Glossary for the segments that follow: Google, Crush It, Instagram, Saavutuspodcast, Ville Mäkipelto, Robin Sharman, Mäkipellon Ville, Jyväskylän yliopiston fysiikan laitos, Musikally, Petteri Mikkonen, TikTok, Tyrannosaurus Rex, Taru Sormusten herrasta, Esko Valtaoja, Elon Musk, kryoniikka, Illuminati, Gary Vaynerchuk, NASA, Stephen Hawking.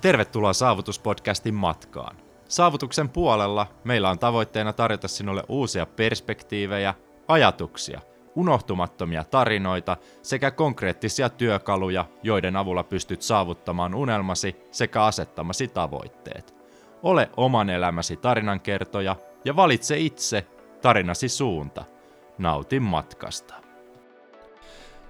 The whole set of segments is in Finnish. Tervetuloa Saavutuspodcastin matkaan. Saavutuksen puolella meillä on tavoitteena tarjota sinulle uusia perspektiivejä, ajatuksia, unohtumattomia tarinoita sekä konkreettisia työkaluja, joiden avulla pystyt saavuttamaan unelmasi sekä asettamasi tavoitteet. Ole oman elämäsi tarinankertoja ja valitse itse tarinasi suunta. Nauti matkasta.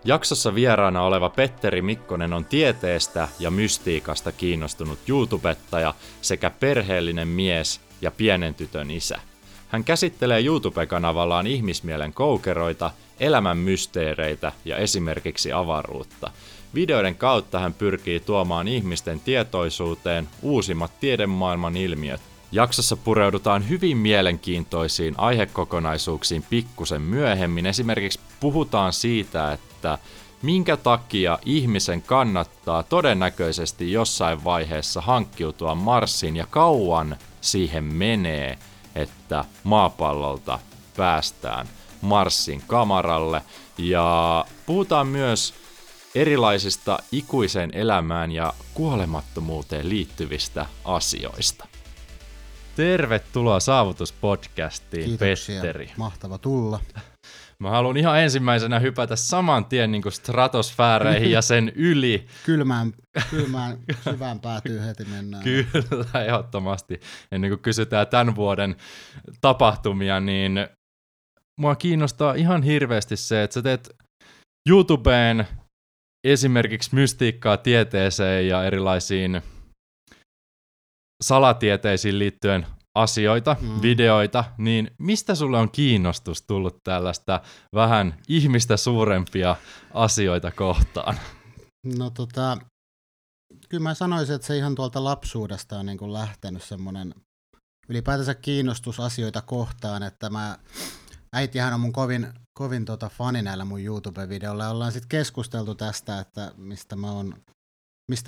Jaksossa vieraana oleva Petteri Mikkonen on tieteestä ja mystiikasta kiinnostunut YouTubettaja sekä perheellinen mies ja pienen tytön isä. Hän käsittelee YouTube-kanavallaan ihmismielen koukeroita, elämän mysteereitä ja esimerkiksi avaruutta. Videoiden kautta hän pyrkii tuomaan ihmisten tietoisuuteen uusimmat tiedemaailman ilmiöt. Jaksossa pureudutaan hyvin mielenkiintoisiin aihekokonaisuuksiin pikkusen myöhemmin. Esimerkiksi puhutaan siitä, että minkä takia ihmisen kannattaa todennäköisesti jossain vaiheessa hankkiutua Marsiin ja kauan siihen menee, että maapallolta päästään Marsin kamaralle. Ja puhutaan myös erilaisista ikuiseen elämään ja kuolemattomuuteen liittyvistä asioista. Tervetuloa Saavutuspodcastiin, kiitoksia. Petteri. Mahtava tulla. Mä haluan ihan ensimmäisenä hypätä saman tien niin kuin stratosfääreihin ja sen yli. Kylmään syvään päätyy heti mennään. Kyllä, ehdottomasti. Ennen kuin kysytään tämän vuoden tapahtumia, niin mua kiinnostaa ihan hirveästi se, että sä teet YouTubeen esimerkiksi mystiikkaa tieteeseen ja erilaisiin salatieteisiin liittyen asioita, videoita, niin mistä sulle on kiinnostus tullut tällaista vähän ihmistä suurempia asioita kohtaan? No kyllä mä sanoisin, että se ihan tuolta lapsuudesta on niin kuin lähtenyt semmoinen ylipäätänsä kiinnostus asioita kohtaan, että äitihän on mun kovin fani näillä mun YouTube-videoilla ja ollaan sitten keskusteltu tästä, että mistä mä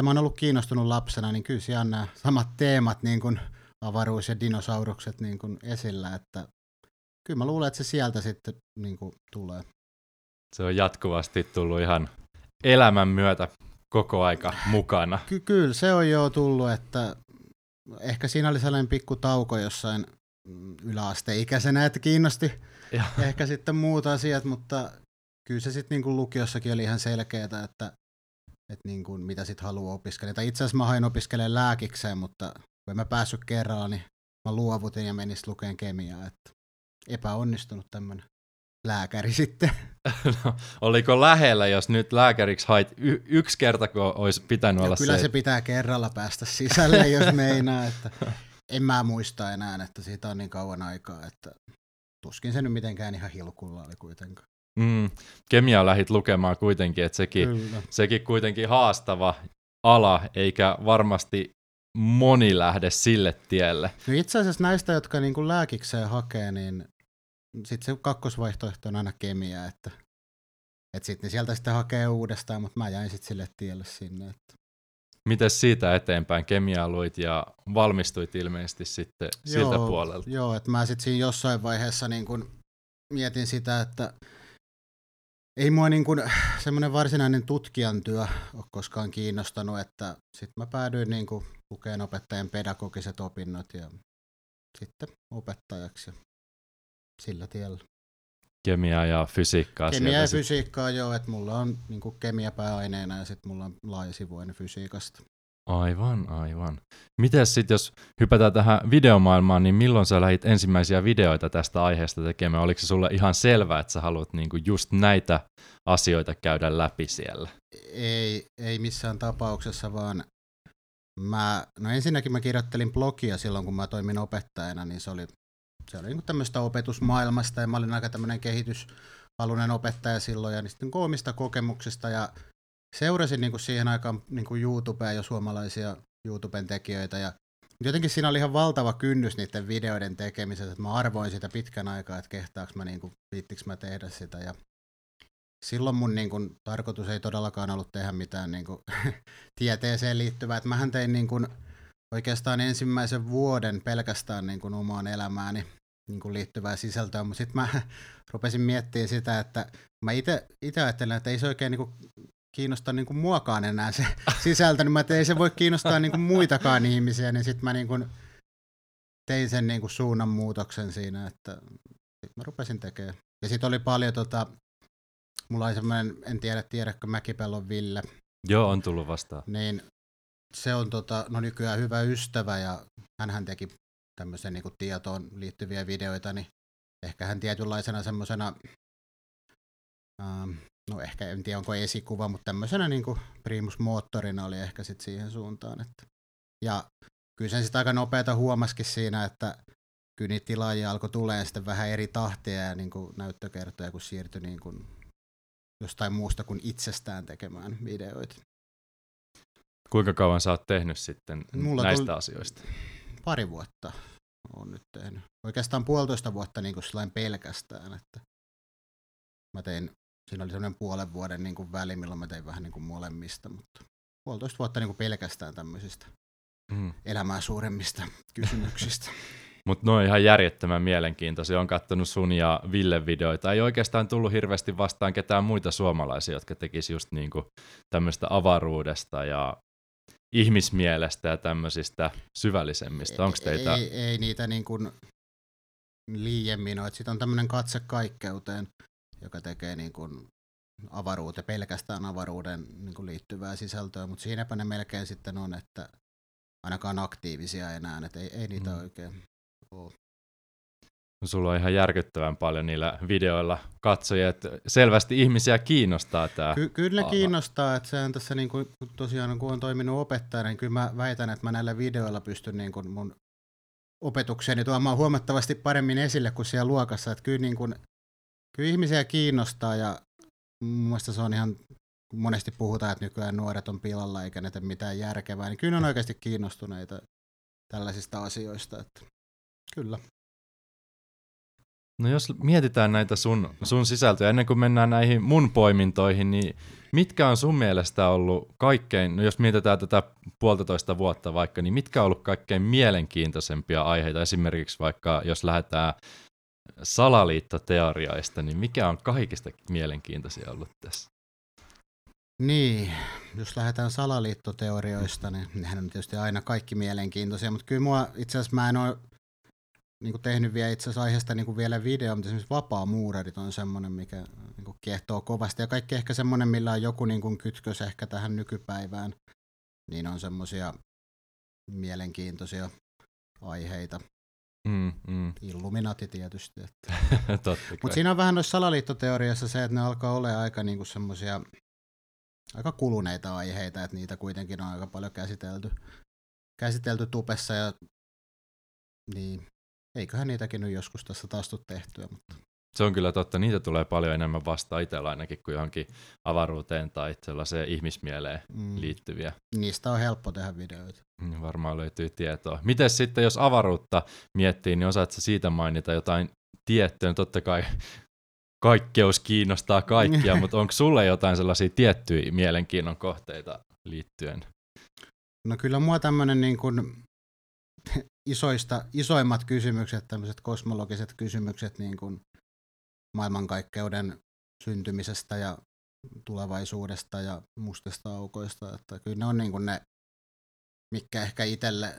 oon ollut kiinnostunut lapsena, niin kyllä siellä on nämä samat teemat, niin kuin avaruus ja dinosaurukset niin kuin esillä, että kyllä mä luulen, että se sieltä sitten niin kuin tulee. Se on jatkuvasti tullut ihan elämän myötä koko aika mukana. Kyllä se on jo tullut, että ehkä siinä oli sellainen pikku tauko jossain yläasteikäisenä, että kiinnosti ehkä sitten muut asiat, mutta kyllä se sitten niin kuin lukiossakin oli ihan selkeää, että niin kuin mitä sitten haluaa opiskella. Tai itse asiassa mä hain opiskelemaan lääkikseen, mutta kun en mä päässyt kerralla, niin mä luovutin ja menin lukeen kemiaa. Että epäonnistunut tämmönen lääkäri sitten. No, oliko lähellä, jos nyt lääkäriksi hait yksi kerta, kun olisi pitänyt olla kyllä se pitää kerralla päästä sisälle, jos meinaa. Että en mä muista enää, että siitä on niin kauan aikaa, että tuskin se nyt mitenkään ihan hilkulla oli kuitenkaan. Kemiaa lähdit lukemaan kuitenkin, että sekin kuitenkin haastava ala, eikä varmasti moni lähde sille tielle. No itse asiassa näistä, jotka niin kuin lääkikseen hakee, niin sitten se kakkosvaihtoehto on aina kemia, että sitten niin sieltä sitä hakee uudestaan, mutta mä jäin sitten sille tielle sinne. Että mites siitä eteenpäin? Kemiaa luit ja valmistuit ilmeisesti sitten siltä puolelta. Joo, että mä sitten siinä jossain vaiheessa niin kuin mietin sitä, että ei mua niin kuin semmoinen varsinainen tutkijan työ ole koskaan kiinnostanut, että sitten mä päädyin niin kuin lukeen opettajan pedagogiset opinnot ja sitten opettajaksi ja sillä tiellä. Kemiaa ja fysiikkaa. Kemiaa ja fysiikkaa, joo, että mulla on niin kuin kemia pääaineena ja sitten mulla on laajasivuinen fysiikasta. Aivan. Mites sitten, jos hypätään tähän videomaailmaan, niin milloin sä lähdit ensimmäisiä videoita tästä aiheesta tekemään? Oliko se sulle ihan selvää, että sä haluat niinku just näitä asioita käydä läpi siellä? Ei missään tapauksessa, vaan ensinnäkin mä kirjoittelin blogia silloin, kun mä toimin opettajana, niin se oli niinku tämmöistä opetusmaailmasta, ja mä olin aika tämmöinen kehityshaluinen opettaja silloin, ja sitten koomista kokemuksista, ja seurasin niin kuin siihen aikaan niin kuin YouTubea ja suomalaisia YouTuben tekijöitä ja jotenkin siinä oli ihan valtava kynnys niiden videoiden tekemisessä, että mä arvoin sitä pitkän aikaa, että kehtaaks mä niin kuin, viittiks mä tehdä sitä ja silloin mun niin kuin, tarkoitus ei todellakaan ollut tehdä mitään niin kuin, tieteeseen liittyvää, että mähän tein niin kuin, oikeastaan ensimmäisen vuoden pelkästään niin kuin, omaan elämääni niin kuin, liittyvää sisältöä, mutta sitten mä rupesin miettimään sitä, että mä itse ajattelen, että ei se oikein niin kuin, kiinnosta niin kuin muakaan enää se sisältö, niin mä tein se voi kiinnostaa niin kuin muitakaan ihmisiä, niin sitten mä niin kuin tein sen niin kuin suunnanmuutoksen siinä, että mä rupesin tekemään. Ja sitten oli paljon, mulla oli semmoinen, en tiedä, tiedäkö Mäkipellon Ville. Joo, on tullut vastaan. Niin, se on nykyään hyvä ystävä ja hänhän teki tämmöisen niin kuin tietoon liittyviä videoita, niin ehkä hän tietynlaisena semmoisena, ehkä en tiedä onko esikuva, mutta tämmöisenä niin kuin primusmoottorina oli ehkä sitten siihen suuntaan. Että. Ja kyllä sen sitten aika nopeata huomasikin siinä, että kyllä niitä tilaajia alkoi tulemaan sitten vähän eri tahtia ja niin kuin näyttökertoja, kun siirtyi niin kuin jostain muusta kuin itsestään tekemään videoita. Kuinka kauan sä oot tehnyt sitten näistä asioista? 2 vuotta olen nyt tehnyt. Oikeastaan 1,5 vuotta niin kuin sillain pelkästään. Että mä tein, siinä oli semmoinen 0,5 vuoden niin kuin väli, milloin mä tein vähän niin kuin molemmista, mutta 1,5 vuotta niin kuin pelkästään tämmöisistä elämää suuremmista kysymyksistä. Mutta ne on ihan järjettömän mielenkiintoisia. On katsonut sun ja Ville videoita. Ei oikeastaan tullut hirveästi vastaan ketään muita suomalaisia, jotka tekisi just niinku tämmöistä avaruudesta ja ihmismielestä ja tämmöisistä syvällisemmistä. Onko teitä? Ei niitä niin kuin liiemmin ole. Sitten on tämmöinen katse kaikkeuteen, joka tekee niin kuin avaruuteen, pelkästään avaruuden niin kuin liittyvää sisältöä, mutta siinäpä ne melkein sitten on, että ainakaan aktiivisia enää, että ei niitä oikein. Sulla on ihan järkyttävän paljon niillä videoilla katsojia, että selvästi ihmisiä kiinnostaa tämä. Kyllä kiinnostaa, että sehän tässä niin kuin, tosiaan kun on toiminut opettajana, niin kyllä mä väitän, että mä näillä videoilla pystyn niin kuin mun opetukseni tuomaan huomattavasti paremmin esille kuin siellä luokassa, että kyllä, niin kuin, kyllä ihmisiä kiinnostaa ja mun mielestä se on ihan, monesti puhutaan, että nykyään nuoret on pilalla eikä ne tee mitään järkevää, niin kyllä on oikeasti kiinnostuneita tällaisista asioista, että kyllä. No jos mietitään näitä sun sisältöjä, ennen kuin mennään näihin mun poimintoihin, niin mitkä on sun mielestä ollut kaikkein, no jos mietitään tätä 1,5 vuotta vaikka, niin mitkä on ollut kaikkein mielenkiintoisempia aiheita, esimerkiksi vaikka jos lähdetään salaliittoteoriaista, niin mikä on kaikista mielenkiintoisia ollut tässä? Niin, jos lähdetään salaliittoteorioista, niin nehän on tietysti aina kaikki mielenkiintoisia, mutta kyllä mua itse asiassa mä en ole niin kuin tehnyt vielä itse asiassa aiheesta niin kuin vielä video, mutta esimerkiksi vapaamuurarit on semmoinen, mikä niin kuin kiehtoo kovasti ja kaikki ehkä semmoinen, millä on joku niin kuin kytkös ehkä tähän nykypäivään, niin on semmoisia mielenkiintoisia aiheita. Illuminati tietysti. Mutta siinä on vähän noissa salaliittoteoriassa se, että ne alkaa olla aika niin kuin semmoisia aika kuluneita aiheita, että niitä kuitenkin on aika paljon käsitelty tupessa ja niin, eiköhän niitäkin nyt joskus tässä taas tule tehtyä. Mutta. Se on kyllä totta, niitä tulee paljon enemmän vastaan itsellä ainakin kuin johonkin avaruuteen tai sellaiseen ihmismieleen liittyviä. Niistä on helppo tehdä videoita. Varmaan löytyy tietoa. Miten sitten, jos avaruutta miettii, niin osaatko siitä mainita jotain tiettyä? Totta kai kaikkeus kiinnostaa kaikkia, mutta onko sulle jotain sellaisia tiettyjä mielenkiinnon kohteita liittyen? No kyllä mua tämmöinen niin kuin isoimmat kysymykset, tämmöiset kosmologiset kysymykset niin kuin maailmankaikkeuden syntymisestä ja tulevaisuudesta ja mustista aukoista, että kyllä ne on niin kuin ne, mitkä ehkä itselle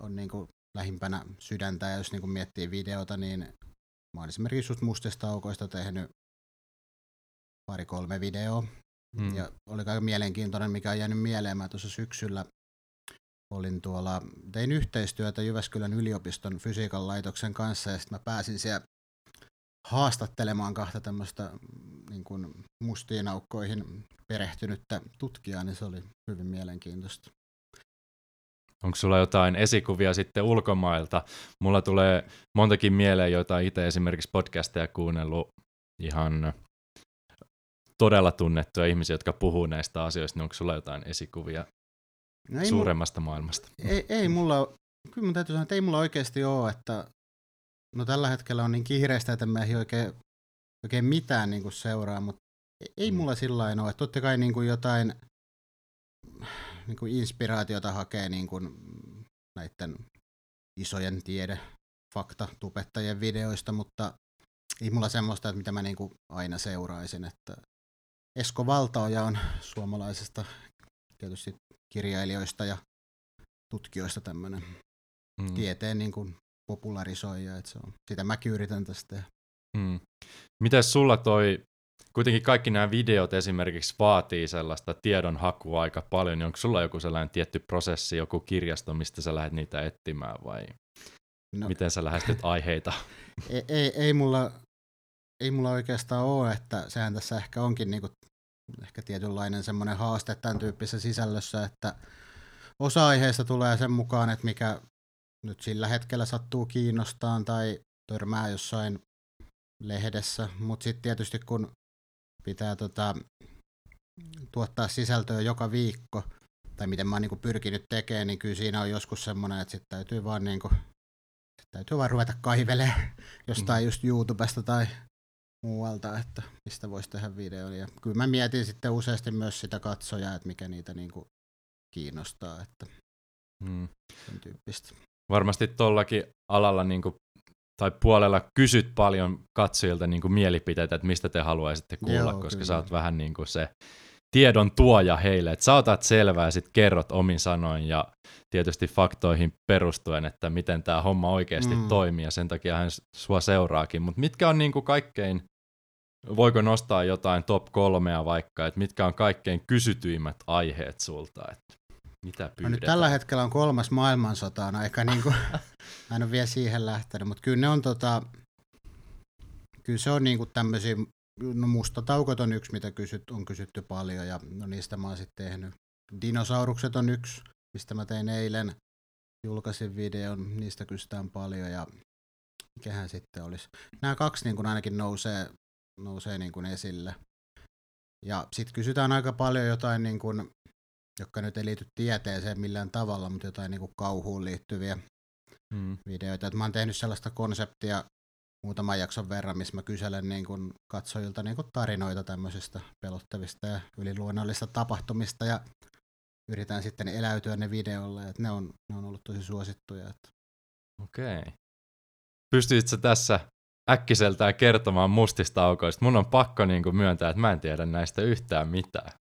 on niin kuin lähimpänä sydäntä ja jos niin kuin miettii videota, niin mä oon esimerkiksi just mustista aukoista tehnyt 2-3 videoa ja oli aika mielenkiintoinen, mikä on jäänyt mieleen. Mä tuossa syksyllä tein yhteistyötä Jyväskylän yliopiston fysiikan laitoksen kanssa ja sitten mä pääsin siellä haastattelemaan 2 tämmöistä niin kuin mustiin aukkoihin perehtynyttä tutkijaa, niin se oli hyvin mielenkiintoista. Onko sulla jotain esikuvia sitten ulkomailta? Mulla tulee montakin mieleen, joita itse esimerkiksi podcasteja kuunnellut ihan todella tunnettuja ihmisiä, jotka puhuu näistä asioista. Onko sulla jotain esikuvia suuremmasta maailmasta? Ei mulla, kyllä mun täytyy sanoa, että ei mulla oikeasti ole, että no tällä hetkellä on niin kiireistä, että mä ei oikein mitään niin kuin seuraa, mutta ei mulla sillain ole. Totta kai niin kuin jotain niin kuin inspiraatiota hakee niin kuin näiden isojen tiede-faktatubettajien videoista, mutta ei mulla semmoista, että mitä mä niin kuin aina seuraisin, että Esko Valtaoja on suomalaisesta tietysti kirjailijoista ja tutkijoista tämmöinen tieteen niin kuin popularisoija, että se on, sitä mäkin yritän tästä. Mites sulla toi, kuitenkin kaikki nämä videot esimerkiksi vaatii sellaista tiedonhakua aika paljon, niin onko sulla joku sellainen tietty prosessi, joku kirjasto, mistä sä lähdet niitä etsimään vai miten sä lähestyt aiheita? Ei mulla oikeastaan ole, että sehän tässä ehkä onkin niinku, ehkä tietynlainen semmoinen haaste tämän tyyppisessä sisällössä, että osa aiheesta tulee sen mukaan, että mikä nyt sillä hetkellä sattuu kiinnostaan tai törmää jossain lehdessä, mutta sitten tietysti kun pitää tuottaa sisältöä joka viikko, tai miten mä oon niinku pyrkinyt tekemään, niin kyllä siinä on joskus semmoinen, että sitten täytyy vaan ruveta kaivelemaan jostain just YouTubesta tai muualta, että mistä voisi tehdä videoon. Ja kyllä mä mietin sitten useasti myös sitä katsojaa, että mikä niitä niinku kiinnostaa, että sen tyyppistä. Varmasti tollakin alalla niinku tai puolella kysyt paljon katsojilta niin kuin mielipiteitä, että mistä te haluaisitte kuulla, joo, koska kyllä. Sä oot vähän niin kuin se tiedon tuoja heille. Että sä otat selvää ja sit kerrot omin sanoin ja tietysti faktoihin perustuen, että miten tämä homma oikeasti toimii ja sen takia hän sua seuraakin. Mutta mitkä on niin kuin kaikkein, voiko nostaa jotain top 3 vaikka, että mitkä on kaikkein kysytyimmät aiheet sulta? Että mitä pyydetään? No nyt tällä hetkellä on 3. maailmansotaan aika niin kuin... Mä en ole vielä siihen lähtenyt, mutta kyllä ne on kyllä se on niinku tämmöisiä, no mustataukot on yksi, mitä on kysytty paljon ja no niistä mä oon sitten tehnyt. Dinosaurukset on yksi, mistä mä tein eilen, julkaisin videon, niistä kysytään paljon ja mikähän sitten olisi. Nämä 2 niin kun ainakin nousee niin kun esille. Ja sit kysytään aika paljon jotain niin kun, jotka nyt ei liity tieteeseen millään tavalla, mutta jotain niin kun kauhuun liittyviä. Videoita. Et mä oon tehnyt sellaista konseptia muutaman jakson verran, missä mä kyselen niin kun katsojilta niin kun tarinoita tämmöisistä pelottavista ja yliluonnollisista tapahtumista ja yritän sitten eläytyä ne videolle. Et ne on ollut tosi suosittuja. Okei. Pystyisit sä tässä äkkiseltään kertomaan mustista aukoista? Mun on pakko niin kun myöntää, että mä en tiedä näistä yhtään mitään.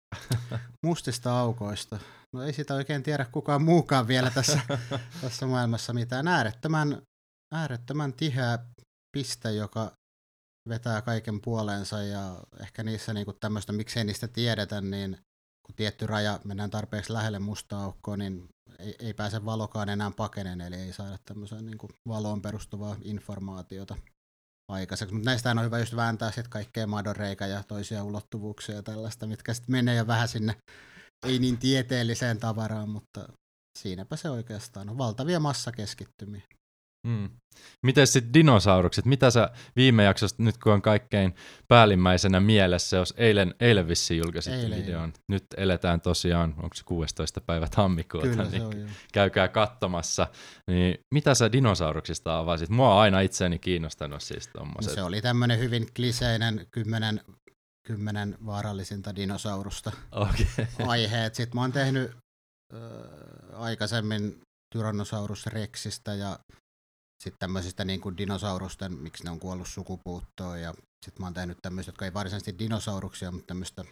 Mustista aukoista? No ei sitä oikein tiedä kukaan muukaan vielä tässä maailmassa mitään. Äärettömän tiheä piste, joka vetää kaiken puoleensa ja ehkä niissä niinku tämmöistä, miksei niistä tiedetä, niin kun tietty raja, mennään tarpeeksi lähelle mustaa aukkoa, niin ei pääse valokaan enää pakenen, eli ei saada tämmöiseen niinku valoon perustuvaa informaatiota aikaiseksi. Mutta näistä on hyvä just vääntää sitten kaikkea madonreikä ja toisia ulottuvuuksia ja tällaista, mitkä sitten menee jo vähän sinne ei niin tieteelliseen tavaraan, mutta siinäpä se oikeastaan on. Valtavia massakeskittymiä. Miten sitten dinosaurukset? Mitä sä viime jaksosta, nyt kun on kaikkein päällimmäisenä mielessä, jos eilen vissiin julkaisit videon. Nyt eletään tosiaan, onko se 16. päivä tammikuuta, kyllä, niin on, käykää katsomassa. Niin, mitä sä dinosauruksista avaisit? Mua on aina itseäni kiinnostanut siis tommoset. No se oli tämmöinen hyvin kliseinen 10 vaarallisinta dinosaurusta aiheet. Sitten mä oon tehnyt aikaisemmin Tyrannosaurus Rexistä ja sitten tämmöisistä niin kuin dinosaurusten, miksi ne on kuollut sukupuuttoon. Ja sitten mä oon tehnyt tämmöistä, jotka ei varsinaisesti dinosauruksia, mutta tämmöistä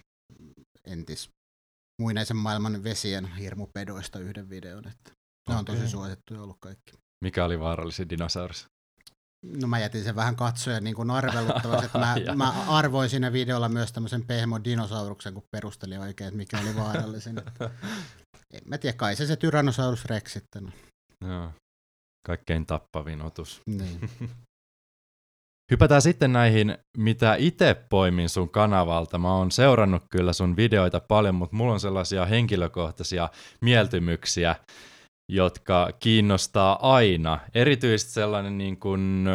muinaisen maailman vesien hirmupedoista yhden videon. Että ne on tosi suosittuja ollut kaikki. Mikä oli vaarallisin dinosaurus? No mä jätin sen vähän katsoja niin kuin arveluttavaksi, että mä arvoin siinä videolla myös tämmöisen pehmon dinosauruksen, kun perustelin oikein, että mikä oli vaarallisin. Että en mä tiedä, kai se Tyrannosaurus Rex sitten. Joo, kaikkein tappavin otus. Niin. Hypätään sitten näihin, mitä itse poimin sun kanavalta. Mä oon seurannut kyllä sun videoita paljon, mutta mulla on sellaisia henkilökohtaisia mieltymyksiä, jotka kiinnostaa aina. Erityisesti sellainen niin kuin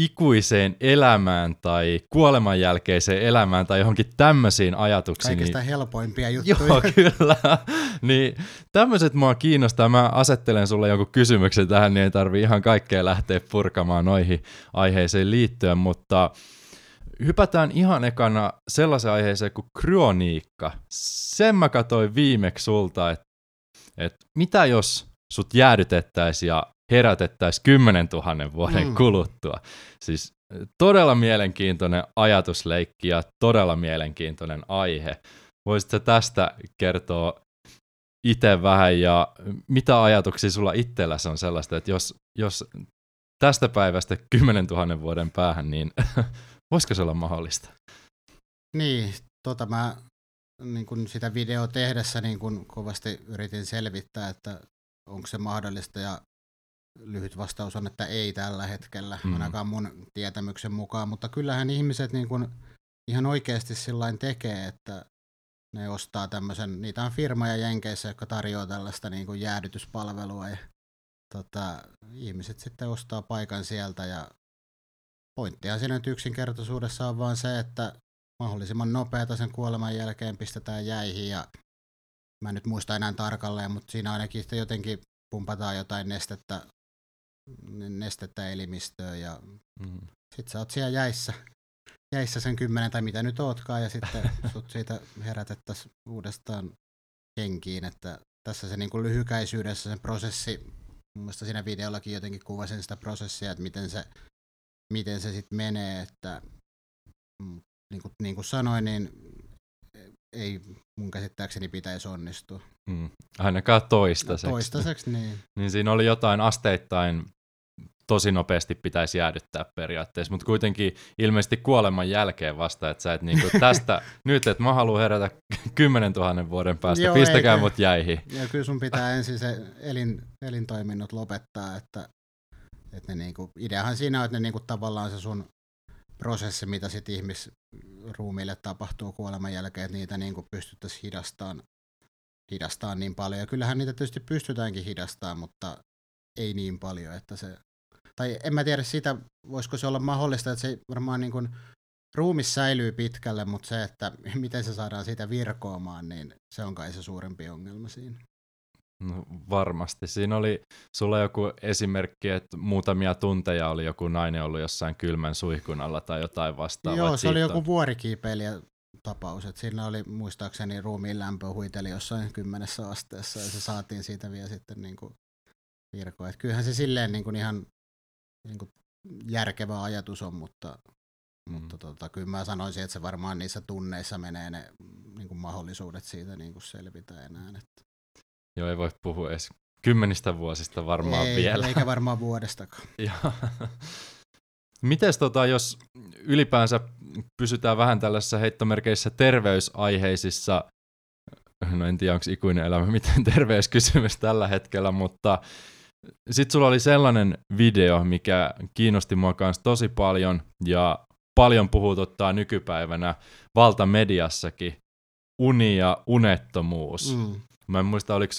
ikuiseen elämään tai kuoleman jälkeiseen elämään tai johonkin tämmöisiin ajatuksiin. Kaikista helpoimpia juttuja. Joo, kyllä. Niin, tämmöiset mua kiinnostaa. Mä asettelen sulle jonkun kysymyksen tähän, niin ei tarvitse ihan kaikkea lähteä purkamaan noihin aiheisiin liittyen, mutta hypätään ihan ekana sellaiseen aiheeseen kuin kryoniikka. Sen mä katsoin viimeksi sulta, että mitä jos sut jäädytettäisiin ja herätettäisiin 10 000 vuoden kuluttua? Siis Todella mielenkiintoinen ajatusleikki ja todella mielenkiintoinen aihe. Voisitko tästä kertoa itse vähän ja mitä ajatuksia sulla itselläsi on sellaista, että jos tästä päivästä 10 000 vuoden päähän, niin voisiko se olla mahdollista? Niin, mä niin kun sitä videoa tehdessä niin kun kovasti yritin selvittää, että onko se mahdollista ja lyhyt vastaus on, että ei tällä hetkellä, ainakaan mun tietämyksen mukaan, mutta kyllähän ihmiset niin kun ihan oikeasti sillain tekee, että ne ostaa tämmöisen, niitä on firmoja Jenkeissä, jotka tarjoaa tällaista niin kun jäädytyspalvelua ja ihmiset sitten ostaa paikan sieltä ja pointtia siinä nyt yksinkertaisuudessa on vaan se, että mahdollisimman nopeata sen kuoleman jälkeen pistetään jäihin ja mä en nyt muista enää tarkalleen, mutta siinä ainakin sitten jotenkin pumpataan jotain nestettä elimistöön ja sit sä oot siellä jäissä sen 10 tai mitä nyt ootkaan ja sitten sut siitä herätettäisiin uudestaan henkiin, että tässä se niin kuin lyhykäisyydessä sen prosessi, mun mielestä siinä videollakin jotenkin kuvasin sitä prosessia, että miten se sitten menee, että niin kuin sanoin, niin ei mun käsittääkseni pitäisi onnistua. Ainakaan toistaiseksi. No, toistaiseksi, niin. Niin siinä oli jotain asteittain, tosi nopeasti pitäisi jäädyttää periaatteessa, mutta kuitenkin ilmeisesti kuoleman jälkeen vasta, että sä et niinku tästä, nyt että mä haluan herätä 10 000 vuoden päästä, joo, pistäkää mut jäihin. Ja kyllä sun pitää ensin se elintoiminnot lopettaa, että ne niinku, ideahan siinä on, että ne niinku tavallaan se sun prosessi, mitä sitten ihmisruumiille tapahtuu kuoleman jälkeen, että niitä niinku pystyttäisiin hidastamaan niin paljon. Ja kyllähän niitä tietysti pystytäänkin hidastamaan, mutta ei niin paljon, että se... Tai en mä tiedä sitä, voisiko se olla mahdollista, että se varmaan niin kuin ruumis säilyy pitkälle, mutta se, että miten se saadaan siitä virkoamaan, niin se on kai se suurempi ongelma siinä. No, varmasti. Siinä oli sulla joku esimerkki, että muutamia tunteja oli joku nainen ollut jossain kylmän suihkun alla tai jotain vastaavaa. Joo, se oli joku vuorikiipeilijä tapaus, että siinä oli muistaakseni ruumiin lämpö huiteli jossain 10 asteessa ja se saatiin siitä vielä sitten niin kuin virkoa. Et kyllähän se silleen niin kuin ihan niin järkevä ajatus on, mutta kyllä mä sanoisin, että se varmaan niissä tunneissa menee ne niin mahdollisuudet siitä niin selvitä enää. Että. Joo, ei voi puhua edes 10 vuosista varmaan ei, vielä. Eikä varmaan vuodestakaan. Mites jos ylipäänsä pysytään vähän tällaisissa heittomerkeissä terveysaiheisissa, no en tiedä onko ikuinen elämä mitään terveyskysymys tällä hetkellä, mutta sitten sulla oli sellainen video, mikä kiinnosti mua kanssa tosi paljon ja paljon puhututtaa nykypäivänä valtamediassakin, uni ja unettomuus. Mä en muista, oliko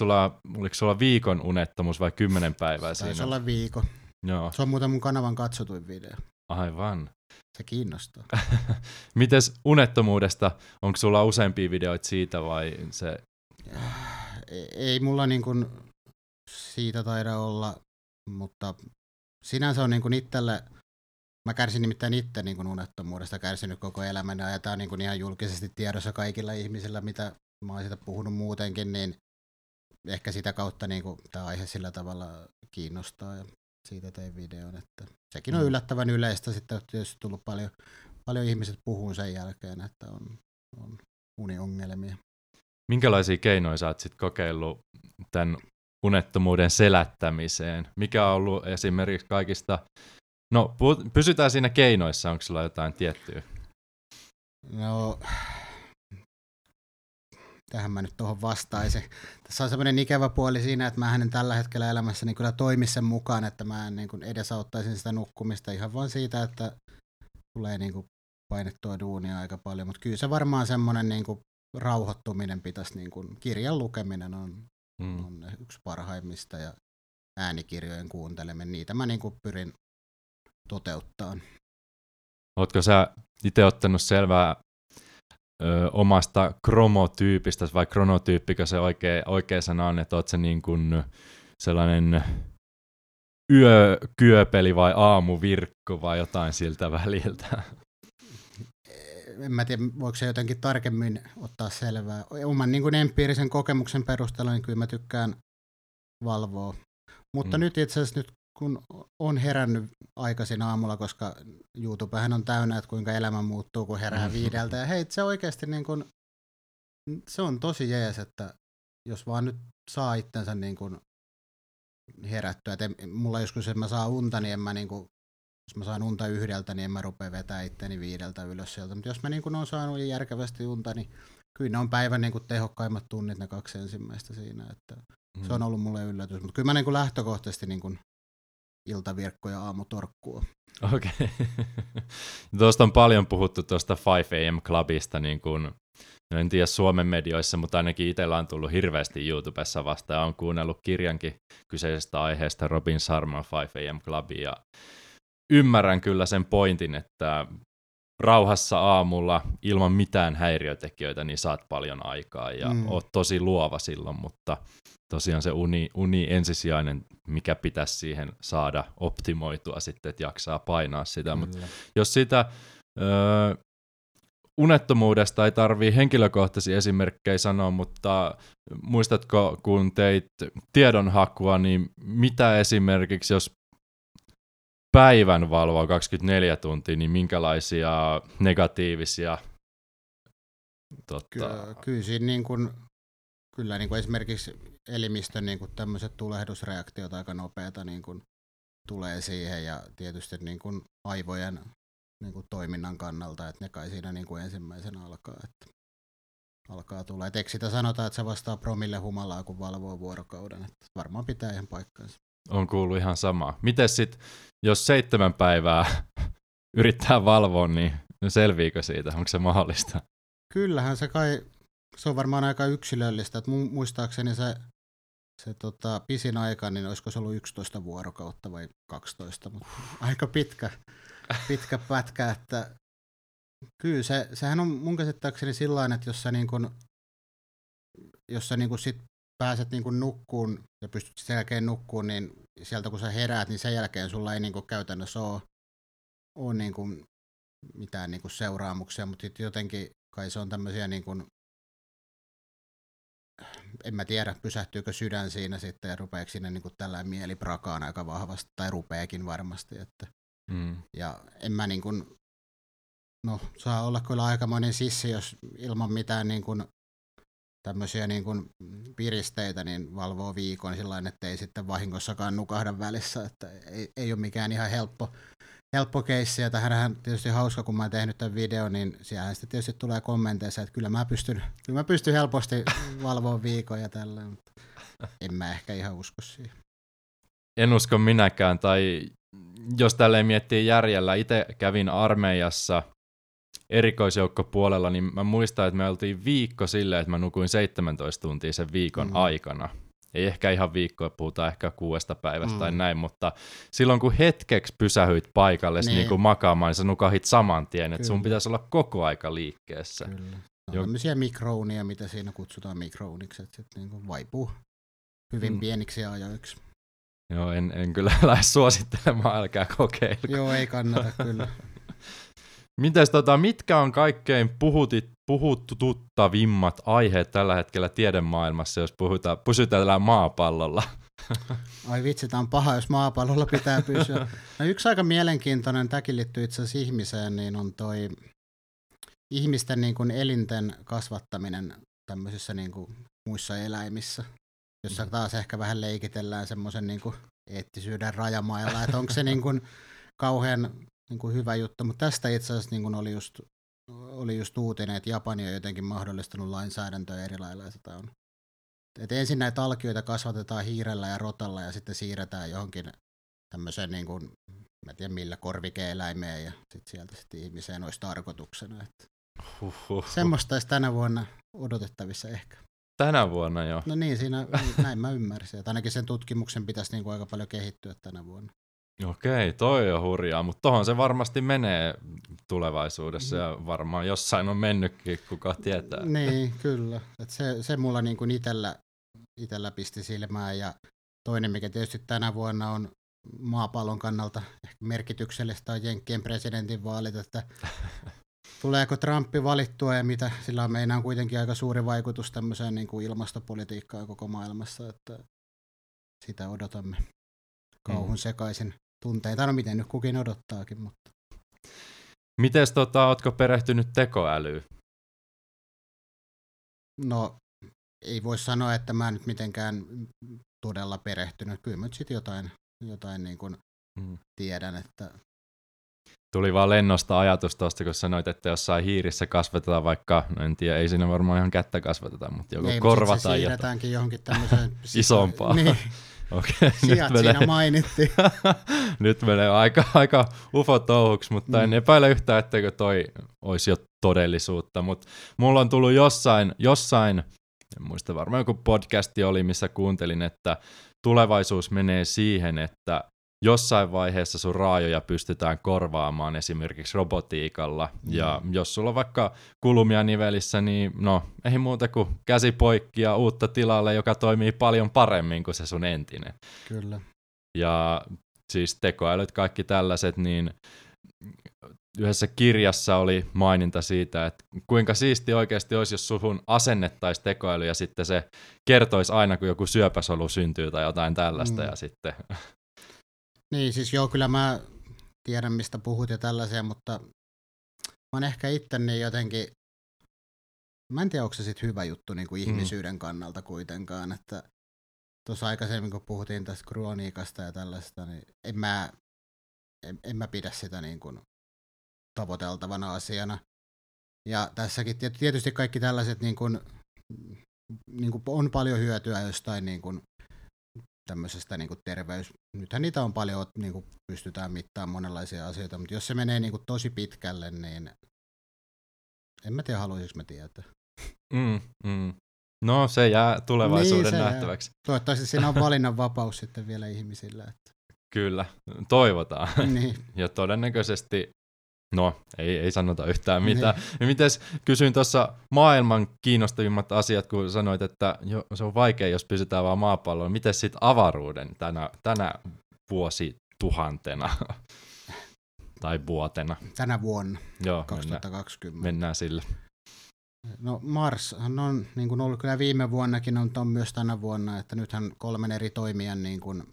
sulla viikon unettomuus vai 10 päivää siinä? Taisi olla viikon. Joo. Se on muuten mun kanavan katsotuin video. Aivan. Se kiinnostaa. Mites unettomuudesta? Onko sulla useampia videoita siitä vai se? Ei mulla niin kuin... Siitä taida olla, mutta sinänsä on niin kuin itselle, mä kärsin nimittäin itse niin kuin unettomuudesta, kärsinyt koko elämänä ja tämä on niin kuin ihan julkisesti tiedossa kaikilla ihmisillä, mitä mä oon siitä puhunut muutenkin, niin ehkä sitä kautta niin kuin tämä aihe sillä tavalla kiinnostaa ja siitä tein videon, että sekin on yllättävän yleistä, sitten on tietysti tullut paljon ihmiset puhuu sen jälkeen, että on uniongelmia. Minkälaisia keinoja sä oot sitten kokeillut tämän unettomuuden selättämiseen? Mikä on ollut esimerkiksi kaikista... No, pysytään siinä keinoissa. Onko sulla jotain tiettyä? No, tähän mä nyt tuohon vastaisin. Tässä on semmoinen ikävä puoli siinä, että mä en tällä hetkellä elämässäni kyllä toimi sen mukaan, että mä en niin kuin edesauttaisin sitä nukkumista ihan vaan siitä, että tulee niin kuin painettua duunia aika paljon. Mutta kyllä se varmaan semmoinen niin kuin rauhoittuminen pitäisi, niin kuin kirjan lukeminen on yksi parhaimmista ja äänikirjojen kuunteleminen, niitä mä niin kuin pyrin toteuttaan. Ootko sä itse ottanut selvää omasta kromotyypistä vai kronotyyppikö se oikea sana on, että oot sä niin kuin sellainen yökyöpeli vai aamuvirkku vai jotain siltä väliltä? En mä tiedä, voiko se jotenkin tarkemmin ottaa selvää. Oman niin kuin empiirisen kokemuksen perusteella, niin kyllä mä tykkään valvoa. Mutta nyt itse asiassa nyt kun on herännyt aikaisin aamulla, koska YouTubehän on täynnä, että kuinka elämä muuttuu, kun herää 5:00. Ja hei, se oikeasti niin kun, se on tosi jees, että jos vaan nyt saa itsensä niin kun herättyä. Mulla joskus, että mä saan unta, niin en mä niin kun, jos mä saan unta 1:00, niin en mä rupea vetää itteni 5:00 ylös sieltä. Mutta jos mä niin kun on saanut järkevästi unta, niin kyllä ne on päivän niin kun tehokkaimmat tunnit, ne 2 ensimmäistä siinä. Että se on ollut mulle yllätys. Mutta kyllä mä niin kun lähtökohtaisesti niin kun iltavirkku ja aamutorkkua. Okei. Okay. Tuosta on paljon puhuttu tuosta 5 AM-klubista, niin kuin, no en tiedä Suomen medioissa, mutta ainakin itsellä on tullut hirveästi YouTubessa vasta, ja olen kuunnellut kirjankin kyseisestä aiheesta Robin Sharman 5 AM-klubi, ja ymmärrän kyllä sen pointin, että rauhassa aamulla ilman mitään häiriötekijöitä niin saat paljon aikaa ja oot tosi luova silloin, mutta tosiaan se uni ensisijainen, mikä pitäisi siihen saada optimoitua sitten, että jaksaa painaa sitä. Mut jos sitä unettomuudesta ei tarvii henkilökohtaisia esimerkkejä sanoa, mutta muistatko, kun teit tiedonhakua, niin mitä esimerkiksi, jos päivän valvoa 24 tuntia, niin minkälaisia negatiivisia? Kyllä, esimerkiksi elimistön niin tämmöiset tulehdusreaktiot aika nopeata niin kuin, tulee siihen, ja tietysti niin kuin, aivojen niin kuin, toiminnan kannalta, että ne kai siinä niin kuin, ensimmäisenä alkaa tulla. Et eikö sitä sanota, että se vastaa promille humalaa, kun valvoo vuorokauden? Et varmaan pitää ihan paikkansa. On kuullut ihan samaa. Miten sitten, jos 7 päivää yrittää valvoa, niin selviikö siitä? Onko se mahdollista? Kyllähän se kai, se on varmaan aika yksilöllistä. Et muistaakseni se pisin aika, niin olisiko se ollut 11 vuorokautta vai 12, mutta aika pitkä pätkä. Että kyllä sehän on mun käsittääkseni sillain, että jos sä sit pääset niin kuin nukkuun ja pystyt sen jälkeen nukkuun, niin sieltä kun sä heräät, niin sen jälkeen sulla ei niin kuin käytännössä ole niin kuin mitään niin kuin seuraamuksia, mutta jotenkin kai se on tämmöisiä, niin kuin, en mä tiedä, pysähtyykö sydän siinä sitten ja rupeeko siinä niin kuin tällainen mieli prakaan aika vahvasti, tai rupeekin varmasti. Että. Ja en mä niin kuin, saa olla kyllä aikamoinen sissi, jos ilman mitään niin kuin tämmöisiä niin kuin piristeitä, niin valvoo viikon sillain, ettei sitten vahingossakaan nukahda välissä, että ei ole mikään ihan helppo keissi, ja tähän tietysti hauska, kun mä oon tehnyt tämän videon, niin siellähän sitten tietysti tulee kommenteissa, että kyllä mä pystyn helposti valvoa viikon ja tällä, mutta en mä ehkä ihan usko siihen. En usko minäkään, tai jos tälleen miettii järjellä, itse kävin armeijassa erikoisjoukkopuolella, niin mä muistan, että me oltiin viikko silleen, että mä nukuin 17 tuntia sen viikon aikana. Ei ehkä ihan viikkoa, puhutaan ehkä 6 päivästä tai näin, mutta silloin kun hetkeksi pysähyit paikalle niin makaamaan, niin sä nukahit saman tien, että sun pitäisi olla koko aika liikkeessä. Kyllä. No, tämmöisiä mikrounia, mitä siinä kutsutaan mikrouniksi, että sitten niin vaipuu hyvin pieniksi ajoiksi. Joo, en kyllä lähde suosittelemaan, älkää kokeilko. Joo, ei kannata kyllä. Mites, mitkä on kaikkein puhututtavimmat aiheet tällä hetkellä tiedemaailmassa, jos pysytellään maapallolla? Ai vitsi, tämä on paha, jos maapallolla pitää pysyä. No, yksi aika mielenkiintoinen, tämäkin liittyy itse asiassa ihmiseen, niin on toi ihmisten niin kuin elinten kasvattaminen tämmöisissä niin kuin muissa eläimissä, jossa taas ehkä vähän leikitellään semmoisen niin kuin eettisyyden rajamailla, että onko se niin kuin kauhean niin kuin hyvä juttu, mutta tästä itse asiassa niin kuin oli just uutinen, että Japani on jotenkin mahdollistanut lainsäädäntöä eri lailla. Sitä on. Et ensin näitä alkioita kasvatetaan hiirellä ja rotalla ja sitten siirretään johonkin tämmöiseen, niin kuin, mä en tiedä millä, korvike-eläimeen ja sitten sieltä sitten ihmiseen olisi tarkoituksena. Semmoista olisi tänä vuonna odotettavissa ehkä. Tänä vuonna jo? No niin, siinä, näin mä ymmärsin. Et ainakin sen tutkimuksen pitäisi niin kuin aika paljon kehittyä tänä vuonna. Okei, toi on hurjaa, mutta tohon se varmasti menee tulevaisuudessa ja varmaan jossain on mennytkin, kuka tietää. Niin, kyllä. Et se mulla niinku itellä pisti silmään, ja toinen, mikä tietysti tänä vuonna on maapallon kannalta ehkä merkityksellistä, on Jenkkien presidentinvaalit, että tuleeko Trump valittua ja mitä, sillä meinaa on kuitenkin aika suuri vaikutus tämmöiseen niinku ilmastopolitiikkaan koko maailmassa, että sitä odotamme. kauhun sekaisin tunteen. Tai no miten nyt kukin odottaakin, mutta... Mites ootko perehtynyt tekoälyyn? No, ei voi sanoa, että mä en nyt mitenkään todella perehtynyt. Kyllä mä nyt sit jotain niin kuin tiedän, että... Tuli vaan lennosta ajatus tuosta, kun sanoit, että jossain hiirissä kasvatetaan vaikka, no en tiedä, ei siinä varmaan ihan kättä kasvateta, mutta joku korva tai siirretäänkin johonkin tämmöiseen... Isompaan. Niin. Okei, sijat siinä mainittiin. Nyt menee aika ufotouhuksi, mutta en epäile yhtään, etteikö toi olisi jo todellisuutta. Mutta mulla on tullut jossain, en muista varmaan joku podcasti oli, missä kuuntelin, että tulevaisuus menee siihen, että jossain vaiheessa sun raajoja pystytään korvaamaan esimerkiksi robotiikalla. Ja jos sulla on vaikka kulmia nivelissä, niin no, ei muuta kuin käsi poikki ja uutta tilalle, joka toimii paljon paremmin kuin se sun entinen. Kyllä. Ja siis tekoälyt, kaikki tällaiset, niin yhdessä kirjassa oli maininta siitä, että kuinka siisti oikeasti olisi, jos suhun asennettaisi tekoäly ja sitten se kertoisi aina, kun joku syöpäsolu syntyy tai jotain tällaista ja sitten... Niin, siis joo, kyllä mä tiedän, mistä puhut ja tällaisia, mutta mä oon ehkä itse niin jotenkin, mä en tiedä, onko se sit hyvä juttu niin kuin ihmisyyden kannalta kuitenkaan, että tuossa aikaisemmin, kun puhuttiin tästä kroniikasta ja tällaista, niin en mä pidä sitä niin kuin tavoiteltavana asiana. Ja tässäkin tietysti kaikki tällaiset, niin kuin on paljon hyötyä jostain niin kuin tämmöisestä niin kuin terveys. Nythän niitä on paljon, niin kuin pystytään mittaamaan monenlaisia asioita, mutta jos se menee niin kuin tosi pitkälle, niin en mä tiedä, haluaisinko mä tietää. No, se jää tulevaisuuden niin, se nähtäväksi. Jää. Toivottavasti siinä on valinnanvapaus sitten vielä ihmisillä. Että... Kyllä, toivotaan. Niin. Ja todennäköisesti, no, ei sanota yhtään mitään. Niin. Mites kysyin tuossa maailman kiinnostavimmat asiat, kun sanoit, että se on vaikea, jos pysytään vaan maapallolla. Mites sitten avaruuden tänä vuosituhantena tai vuotena? Tänä vuonna, joo, 2020. Mennään sillä. No Mars on niin kuin ollut kyllä viime vuonnakin, on myös tänä vuonna, että nythän 3 eri toimijan niin kuin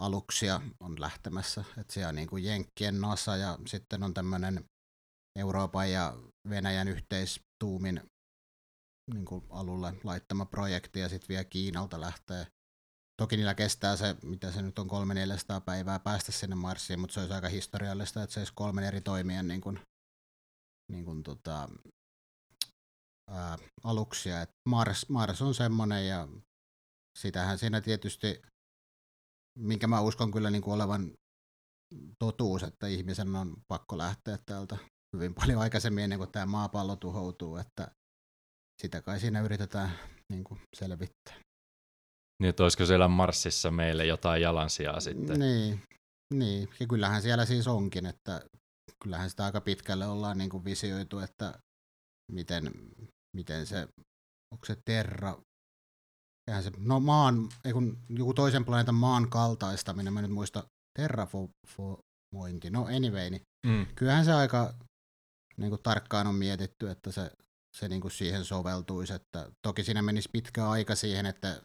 aluksia on lähtemässä, että siellä on niin kuin Jenkkien NASA ja sitten on tämmöinen Euroopan ja Venäjän yhteistuumin niin kuin alulle laittama projekti ja sitten vielä Kiinalta lähtee. Toki niillä kestää se, mitä se nyt on 300-400 päivää päästä sinne Marsiin, mutta se olisi aika historiallista, että se olisi 3 eri toimijan aluksia. Et Mars on semmoinen ja sitähän siinä tietysti... Minkä mä uskon kyllä niin kuin olevan totuus, että ihmisen on pakko lähteä täältä hyvin paljon aikaisemmin ennen kuin tämä maapallo tuhoutuu, että sitä kai siinä yritetään niin kuin selvittää. Niin, että olisiko siellä Marsissa meille jotain jalansijaa sitten? Niin, ja kyllähän siellä siis onkin, että kyllähän sitä aika pitkälle ollaan niin kuin visioitu, että miten se, onko se Terra? No maan, ei kun joku toisen planeetan maan kaltaistaminen, mä nyt muista terraformointi, no anyway, niin kyllähän se aika niin kuin tarkkaan on mietitty, että se niin kuin siihen soveltuisi, että toki siinä menisi pitkä aika siihen, että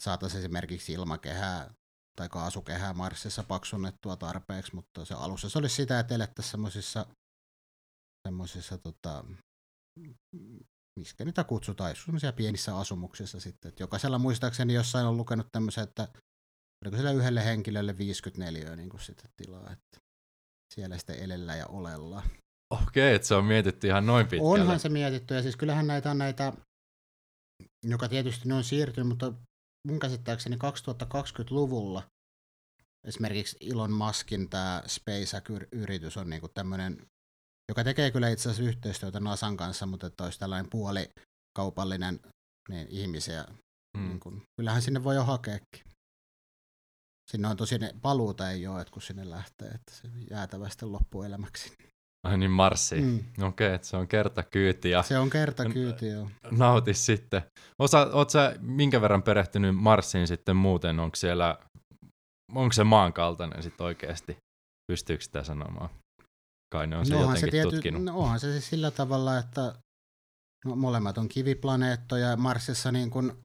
saataisiin esimerkiksi ilmakehää tai kaasukehää Marsissa paksunnettua tarpeeksi, mutta se alussa se olisi sitä, että elettäisiin semmoisissa miskä niitä kutsutaan, sellaisia pienissä asumuksissa sitten. Et jokaisella muistaakseni jossain on lukenut tämmöisen, että oliko siellä yhdelle henkilölle 54 niin kuin sitten tilaa, että siellä sitten elellä ja olella. Okei, että se on mietitty ihan noin pitkälle. Onhan se mietitty, ja siis kyllähän näitä on näitä, joka tietysti ne on siirtynyt, mutta mun käsittääkseni 2020-luvulla esimerkiksi Elon Muskin tämä SpaceX-yritys on niin kuin tämmöinen, joka tekee kyllä itse asiassa yhteistyötä NASAn kanssa, mutta että olisi tällainen puolikaupallinen niin ihmisiä. Niin kun, kyllähän sinne voi jo hakeekin. Sinne on tosi, paluuta ei ole, että kun sinne lähtee, että se jäätävä sitten loppuelämäksi. Ai niin, Marsi. Okei, että se on kertakyyti. Se on kertakyyti, joo. Nauti sitten. Oletko sä minkä verran perehtynyt Marsiin sitten muuten? Onko se maankaltainen sitten oikeasti? Pystyykö sitä sanomaan? Kai ne on sen jotenkin tutkinut. No onhan se siis sillä tavalla, että no, molemmat on kiviplaneettoja. Marsissa niin kun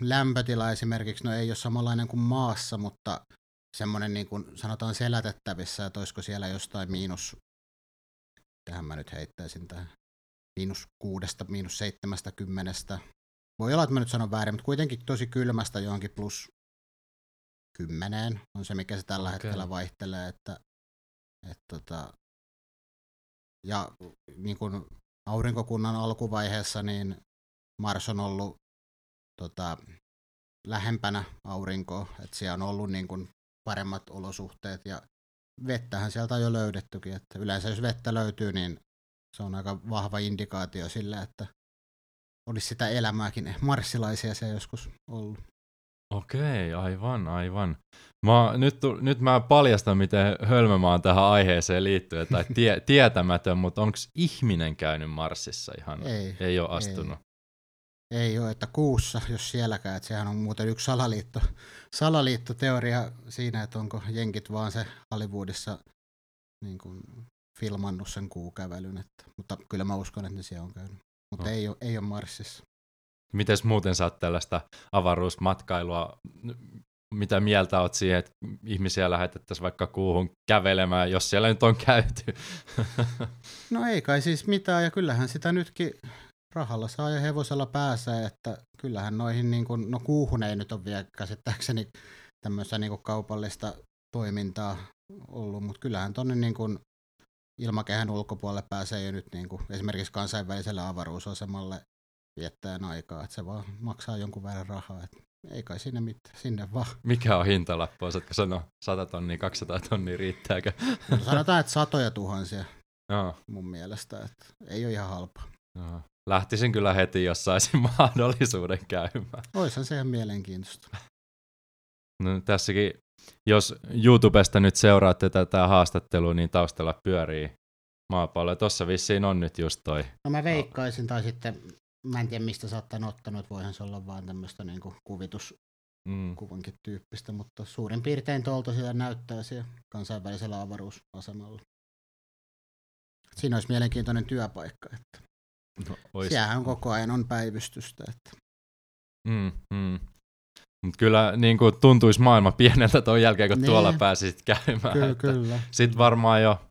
lämpötila esimerkiksi, no ei ole samanlainen kuin maassa, mutta semmoinen niin kuin sanotaan selätettävissä, että olisiko siellä jostain miinus, tähän mä nyt heittäisin tähän, -6, -70. Voi olla, että mä nyt sanon väärin, mutta kuitenkin tosi kylmästä johonkin +10 on se, mikä se tällä hetkellä vaihtelee. Ja niin kuin aurinkokunnan alkuvaiheessa niin Mars on ollut lähempänä aurinkoa, että siellä on ollut niin kuin paremmat olosuhteet ja vettähän sieltä on jo löydettykin. Että yleensä jos vettä löytyy, niin se on aika vahva indikaatio sillä, että olisi sitä elämääkin. Marsilaisia se joskus ollut. Okei, aivan. Nyt mä paljastan, miten hölmö mä oon tähän aiheeseen liittyen, tai tietämätön, mutta onko ihminen käynyt Marsissa ihan? Ei ole astunut. Ei ole, että kuussa, jos sielläkään. Että sehän on muuten yksi salaliittoteoria siinä, että onko jenkit vaan se Hollywoodissa niin kuin filmannut sen kuukävelyn. Mutta kyllä mä uskon, että ne siellä on käynyt. Mutta ei ole Marsissa. Mites muuten sä oot tällaista avaruusmatkailua, mitä mieltä oot siihen, että ihmisiä lähetettäisiin vaikka kuuhun kävelemään, jos siellä nyt on käyty? No ei kai siis mitään, ja kyllähän sitä nytkin rahalla saa ja hevosella pääsee, että kyllähän noihin, niin kun, no kuuhun ei nyt ole vielä käsittääkseni tämmöistä niin kun kaupallista toimintaa ollut, mutta kyllähän tonne niin kun ilmakehän ulkopuolelle pääsee jo nyt niin kun esimerkiksi kansainväliselle avaruusasemalle viettään aikaa, että se vaan maksaa jonkun verran rahaa, että ei kai siinä mitään, sinne vaan. Mikä on hintalappu, osaatko sanoa 100 000, 200 000, riittääkö? No, sanotaan, että 100 000 mun mielestä, että ei ole ihan halpa. No. Lähtisin kyllä heti, jos saisin mahdollisuuden käymään. Oishan se ihan mielenkiintoista. No, tässäkin, jos YouTubesta nyt seuraatte tätä haastattelua, niin taustalla pyörii maapallo. Tuossa vissiin on nyt just toi. No mä veikkaisin, tai sitten mä en tiedä mistä sä oot tän ottanut, voihan se olla vaan tämmöistä niinku kuvankin tyyppistä, mutta suurin piirtein tuolta siellä näyttää siellä kansainvälisellä avaruusasemalla. Siinä olisi mielenkiintoinen työpaikka, että siellähän koko ajan on päivystystä. Että. Mut kyllä niin kuin tuntuisi maailma pieneltä tuon jälkeen, kun tuolla pääsit käymään. Kyllä. Sitten varmaan jo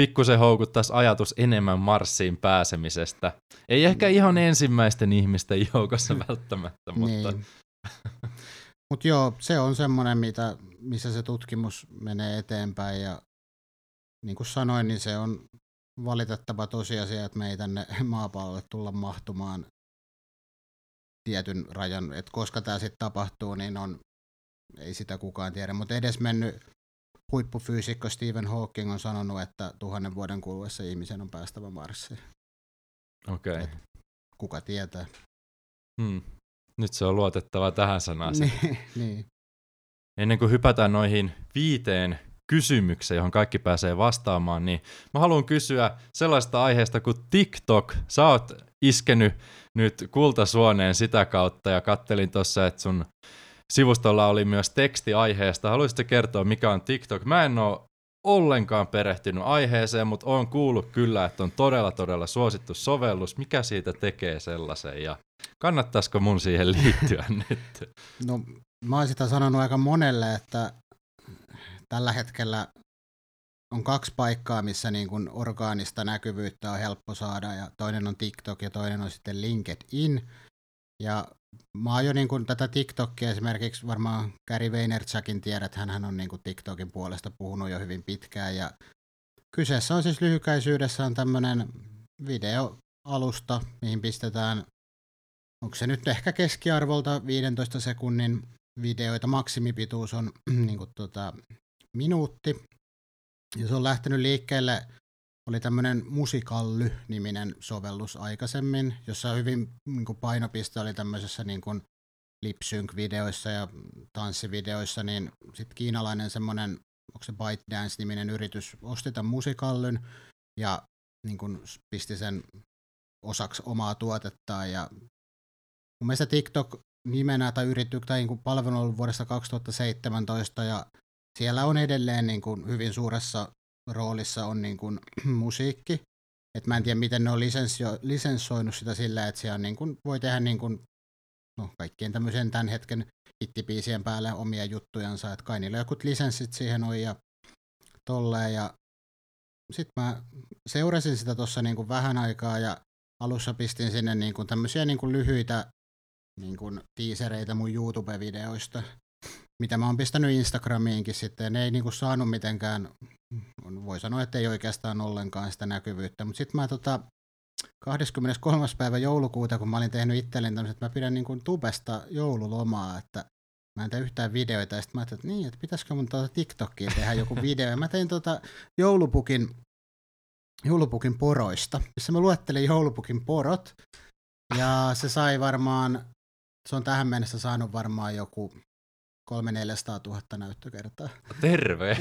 pikkusen houkuttaisi ajatus enemmän Marsiin pääsemisestä. Ei ehkä ihan ensimmäisten ihmisten joukossa välttämättä, mutta. Mutta joo, se on semmoinen, missä se tutkimus menee eteenpäin. Ja niin kuin sanoin, niin se on valitettava tosiasia, että me ei tänne maapallolle tulla mahtumaan tietyn rajan. Et koska tämä sitten tapahtuu, niin ei sitä kukaan tiedä. Mutta edesmennyt huippufyysikko Stephen Hawking on sanonut, että 1000 vuoden kuluessa ihmisen on päästävä Marsiin. Okei. Okay. Kuka tietää? Nyt se on luotettava tähän sanaan. Niin. Ennen kuin hypätään noihin 5 kysymykseen, johon kaikki pääsee vastaamaan, niin mä haluan kysyä sellaista aiheesta kuin TikTok. Sä oot iskenyt nyt kultasuoneen sitä kautta ja kattelin tuossa, että sun sivustolla oli myös teksti aiheesta. Haluaisitko kertoa, mikä on TikTok? Mä en ole ollenkaan perehtynyt aiheeseen, mutta oon kuullut kyllä, että on todella suosittu sovellus. Mikä siitä tekee sellaisen ja kannattaisiko mun siihen liittyä nyt? No mä oon sitä sanonut aika monelle, että tällä hetkellä on 2 paikkaa, missä niin kuin orgaanista näkyvyyttä on helppo saada, ja toinen on TikTok ja toinen on sitten LinkedIn. Ja mä oon jo niin kuin tätä TikTokia esimerkiksi varmaan Gary Vaynerchukin tiedät, hänhän on niin kuin TikTokin puolesta puhunut jo hyvin pitkään. Ja kyseessä on siis lyhykäisyydessään tämmöinen videoalusta, mihin pistetään, onko se nyt ehkä keskiarvolta 15 sekunnin videoita, maksimipituus on niin kuin minuutti, ja se on lähtenyt liikkeelle, oli tämmöinen Musikally-niminen sovellus aikaisemmin, jossa hyvin niin kuin painopiste oli tämmöisessä niin kuin lip-sync-videoissa ja tanssivideoissa, niin sitten kiinalainen semmoinen, onko se ByteDance-niminen yritys, osti tämän Musikallyn ja niin kuin pisti sen osaksi omaa tuotettaan, ja mun mielestä TikTok nimenä tai niin kuin palvelu on ollut vuodesta 2017, ja siellä on edelleen niin kuin hyvin suuressa roolissa on niin kuin musiikki. Et mä en tiedä, miten ne on lisenssoinut sitä sillä, että siellä niin kuin voi tehdä niin kuin no, kaikkien tämmöisen tämän hetken hittibiisien päälle omia juttujansa, että kai niillä jokut lisenssit siihen on ja tolleen. Ja sitten mä seurasin sitä tuossa niinku vähän aikaa ja alussa pistin sinne niinku tämmöisiä niinku lyhyitä niinku tiisereitä mun YouTube-videoista, mitä mä oon pistänyt Instagramiinkin sitten. Ne ei niinku saanut mitenkään, voi sanoa, että ei oikeastaan ollenkaan sitä näkyvyyttä, mutta sitten mä 23. päivä joulukuuta, kun mä olin tehnyt itselleni tämmöset, että mä pidän niin kuin tubesta joululomaa, että mä en tee yhtään videoita, ja sit mä ajattelin, että niin, että pitäisikö mun TikTokiin tehdä joku video, ja mä tein joulupukin poroista, missä mä luettelin joulupukin porot, ja se sai varmaan, se on tähän mennessä saanut varmaan joku 300,000–400,000 näyttökertaa. Terve!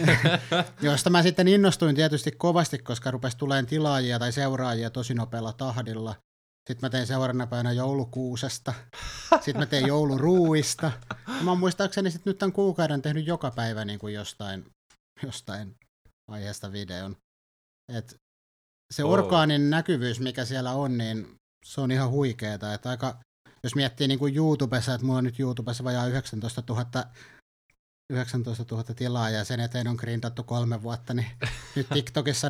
Josta mä sitten innostuin tietysti kovasti, koska rupesi tulemaan tilaajia tai seuraajia tosi nopealla tahdilla. Sitten mä tein seuraavana päivänä joulukuusesta, sitten mä tein jouluruuista. Ja mä oon muistaakseni sitten nyt tämän kuukauden tehnyt joka päivä niin kuin jostain aiheesta videon. Et se orgaanin näkyvyys, mikä siellä on, niin se on ihan huikeeta, että aika... Jos miettii niin kuin YouTubessa, että mulla on nyt YouTubessa vajaa 19 000 tilaa ja sen eteen on grindattu 3 vuotta, niin nyt TikTokissa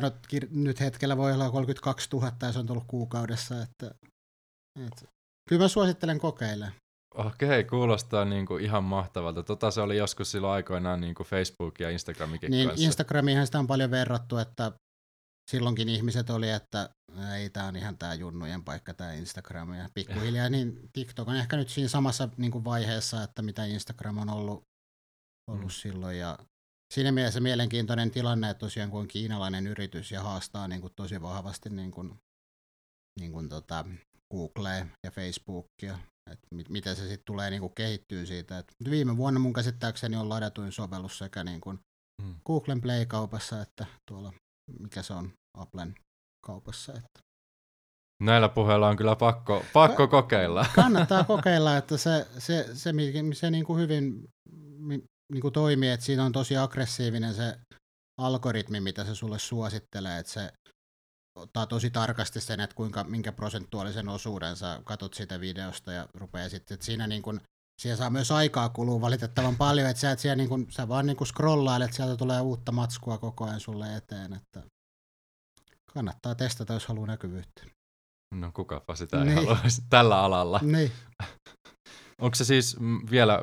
nyt hetkellä voi olla 32,000 ja se on tullut kuukaudessa. Että. Kyllä mä suosittelen kokeilemaan. Okei, kuulostaa niin kuin ihan mahtavalta. Se oli joskus silloin aikoinaan niin kuin Facebook ja Instagramikin niin, kanssa. Instagramiinhan sitä on paljon verrattu, että silloinkin ihmiset oli, että ei, tää on ihan tää junnujen paikka, tää Instagram ja pikkuhiljaa, niin TikTok on ehkä nyt siinä samassa niin kuin vaiheessa, että mitä Instagram on ollut silloin. Ja siinä mielessä mielenkiintoinen tilanne, että tosiaan kun on kiinalainen yritys ja haastaa niin kuin tosi vahvasti niin kuin Googlea ja Facebookia, että miten se sitten tulee niin kuin kehittyy siitä. Et viime vuonna mun käsittääkseni on ladatuin sovellus sekä niin kuin Googlen Play-kaupassa että tuolla, mikä se on, Applen kaupassa. Että. Näillä puheilla on kyllä pakko kokeilla. Kannattaa kokeilla, että se niin kuin hyvin niin kuin toimii, että siinä on tosi aggressiivinen se algoritmi, mitä se sulle suosittelee, että se ottaa tosi tarkasti sen, että minkä prosentuaalisen osuuden sä katot sitä videosta ja rupeaa sitten, että siinä niin kuin siihen saa myös aikaa kulua valitettavan paljon, että et niin kun, sä vaan niin kun scrollailet, sieltä tulee uutta matskua koko ajan sulle eteen, että kannattaa testata, jos haluaa näkyvyyttä. No kukapa sitä ei haluaisi tällä alalla. Niin. Onko se siis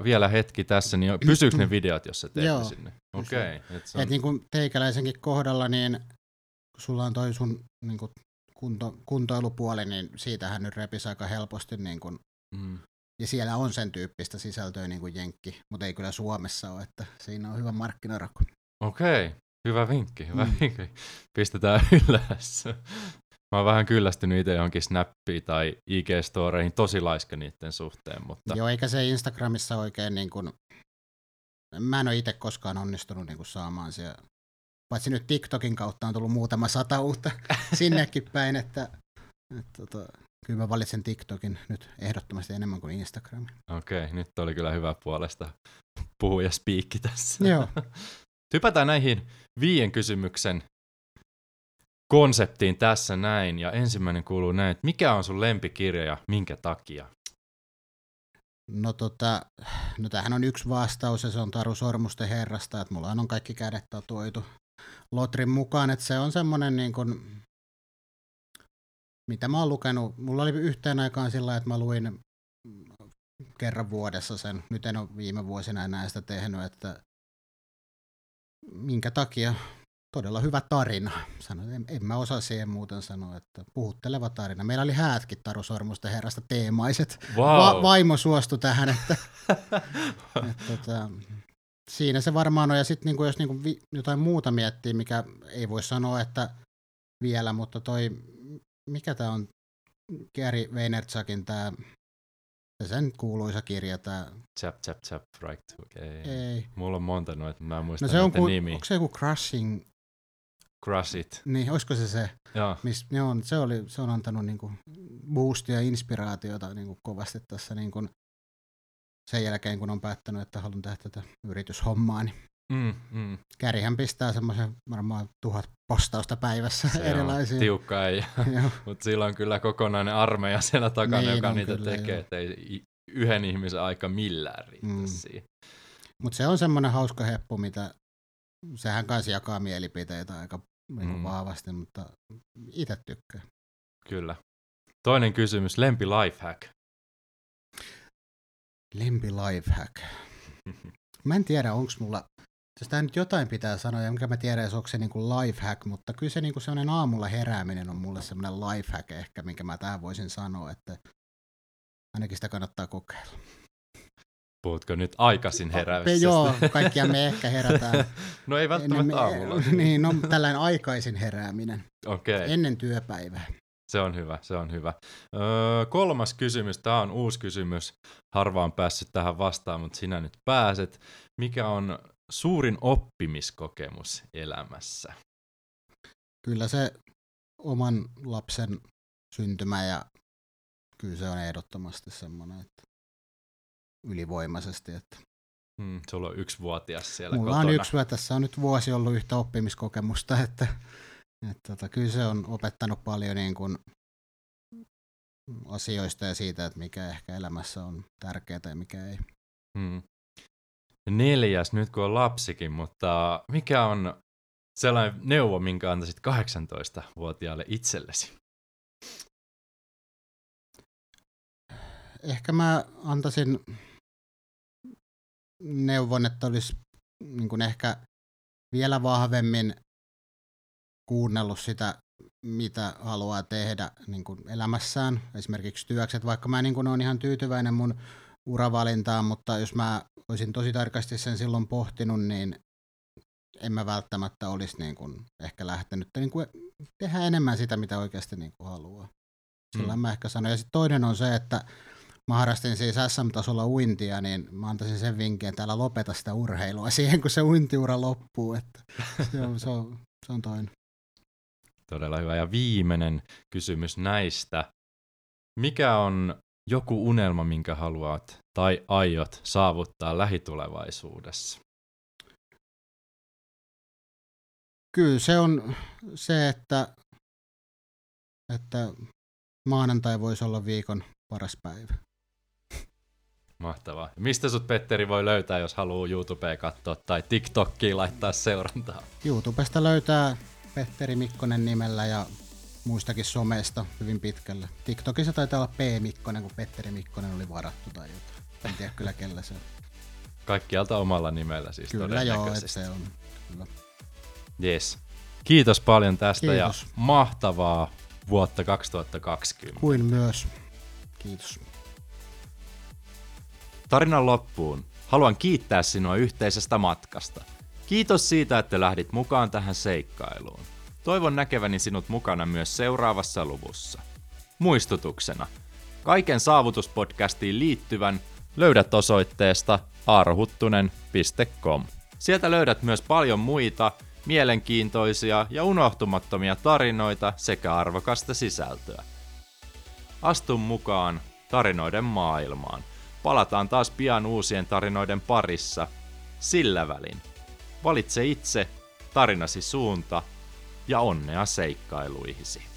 vielä hetki tässä, niin pysyykö ne videot, jos sä teet sinne? Okei. Okay. Et niin kuin teikäläisenkin kohdalla, niin kun sulla on toi sun niin kun kuntoilupuoli, niin siitähän nyt repisi aika helposti niin kun ja siellä on sen tyyppistä sisältöä niin kuin jenkki, mutta ei kyllä Suomessa ole, että siinä on hyvä markkinarako. Okei, hyvä vinkki. Pistetään ylös. Mä oon vähän kyllästynyt itse johonkin Snappiin tai IG-storeihin, tosi laiska niiden suhteen. Mutta... Joo, eikä se Instagramissa oikein, niin kuin... mä en ole itse koskaan onnistunut niin kuin saamaan siellä. Paitsi nyt TikTokin kautta on tullut muutama 100 uutta sinnekin päin, että kyllä mä valitsen TikTokin nyt ehdottomasti enemmän kuin Instagramin. Okei, nyt oli kyllä hyvä puolesta puhujaspiikki tässä. Joo. Hypätään näihin 5 kysymyksen konseptiin tässä näin. Ja ensimmäinen kuuluu näin, että mikä on sun lempikirja ja minkä takia? No tämähän on yksi vastaus ja se on Taru Sormusten herrasta, että mullahan on kaikki kädet tatuoitu lotrin mukaan, että se on semmoinen niin kuin... Mitä mä oon lukenut? Mulla oli yhteen aikaan sillä, että mä luin kerran vuodessa sen. Nyt en ole viime vuosina enää sitä tehnyt, että minkä takia todella hyvä tarina. Sanoin, en mä osaa siihen muuten sanoa, että puhutteleva tarina. Meillä oli häätkin Taru Sormusten herrasta teemaiset. Wow. Vaimo suostui tähän, että, että siinä se varmaan on. Ja sitten niinku, jos niinku jotain muuta miettii, mikä ei voi sanoa, että vielä, mutta toi... Mikä tämä on? Gary Vaynerchukin tämä, sen kuuluisa kirja tämä. Chap, right to, ei. Mulla on monta noita, mä en muista nimiä. Onko se joku Crush It. Niin, olisiko se se? Joo. Se on antanut niinku boostia ja inspiraatiota niinku kovasti tässä niinku sen jälkeen, kun on päättänyt, että haluan tehdä tätä yrityshommaa, niin. Kärihän pistää semmoisen varmaan 1000 postausta päivässä erilaisia. Tiukka ei, mutta sillä on kyllä kokonainen armeija siellä takana, niin, joka niitä kyllä, tekee, ettei yhden ihmisen aika millään riittää siihen. Mutta se on semmoinen hauska heppu, mitä sehän kanssa jakaa mielipiteitä aika vahvasti, mutta itse tykkää. Kyllä. Toinen kysymys, lempi lifehack. Lempi lifehack. Mä en tiedä, onko mulla... Tästä nyt jotain pitää sanoa, ja mikä mä tiedän, onko se niinku lifehack, mutta kyllä se niinku semmoinen aamulla herääminen on mulle semmoinen lifehack ehkä, minkä mä tähän voisin sanoa, että ainakin sitä kannattaa kokeilla. Puhutko nyt aikaisin heräyksestä? Joo, kaikkia me ehkä herätään. No ei välttämättä aamulla. Niin, no tällainen aikaisin herääminen. Okei. Okay. Ennen työpäivää. Se on hyvä, se on hyvä. Kolmas kysymys, tämä on uusi kysymys. Harvaan päässyt tähän vastaan, mutta sinä nyt pääset. Mikä on suurin oppimiskokemus elämässä? Kyllä se oman lapsen syntymä, ja kyllä se on ehdottomasti semmoinen, että ylivoimaisesti. Että sulla on 1-vuotias siellä mulla kotona. Mulla on 1-vuotias, tässä on nyt vuosi ollut yhtä oppimiskokemusta, että kyllä se on opettanut paljon niin kuin asioista ja siitä, että mikä ehkä elämässä on tärkeää ja mikä ei. 4. nyt kun on lapsikin, mutta mikä on sellainen neuvo, minkä antaisit 18-vuotiaalle itsellesi? Ehkä mä antaisin neuvon, että olisi niin kuin ehkä vielä vahvemmin kuunnellut sitä, mitä haluaa tehdä niin kuin elämässään, esimerkiksi työkset, vaikka mä niin kuin olen ihan tyytyväinen mun uravalintaan, mutta jos mä olisin tosi tarkasti sen silloin pohtinut, niin en mä välttämättä olisi niin kuin ehkä lähtenyt niin kuin tehdä enemmän sitä, mitä oikeasti niin kuin haluaa. Sillä mä ehkä sanoin. Ja sitten toinen on se, että mä harrastin siis SM-tasolla uintia, niin mä antaisin sen vinkin, että älä lopeta sitä urheilua siihen, kun se uintiura loppuu. Että se on toinen. Todella hyvä. Ja viimeinen kysymys näistä. Mikä on joku unelma, minkä haluat tai aiot saavuttaa lähitulevaisuudessa? Kyllä se on se, että maanantai voisi olla viikon paras päivä. Mahtavaa. Mistä sut, Petteri, voi löytää, jos haluaa YouTubea katsoa tai TikTokia laittaa seurantaa? YouTubesta löytää Petteri Mikkonen nimellä ja muistakin someista hyvin pitkälle. TikTokissa taitaa olla P. Mikkonen, kun Petteri Mikkonen oli varattu tai jotain. En tiedä kyllä kellä se on. Kaikkialta omalla nimellä siis todennäköisesti. Kyllä joo, että se on. Kyllä. Yes. Kiitos paljon tästä. Kiitos. Ja mahtavaa vuotta 2020. Kuin myös. Kiitos. Tarinan loppuun haluan kiittää sinua yhteisestä matkasta. Kiitos siitä, että lähdit mukaan tähän seikkailuun. Toivon näkeväni sinut mukana myös seuraavassa luvussa. Muistutuksena, kaiken saavutuspodcastiin liittyvän löydät osoitteesta aarohuttunen.com. Sieltä löydät myös paljon muita mielenkiintoisia ja unohtumattomia tarinoita sekä arvokasta sisältöä. Astu mukaan tarinoiden maailmaan. Palataan taas pian uusien tarinoiden parissa. Sillä välin valitse itse tarinasi suunta ja onnea seikkailuihisi.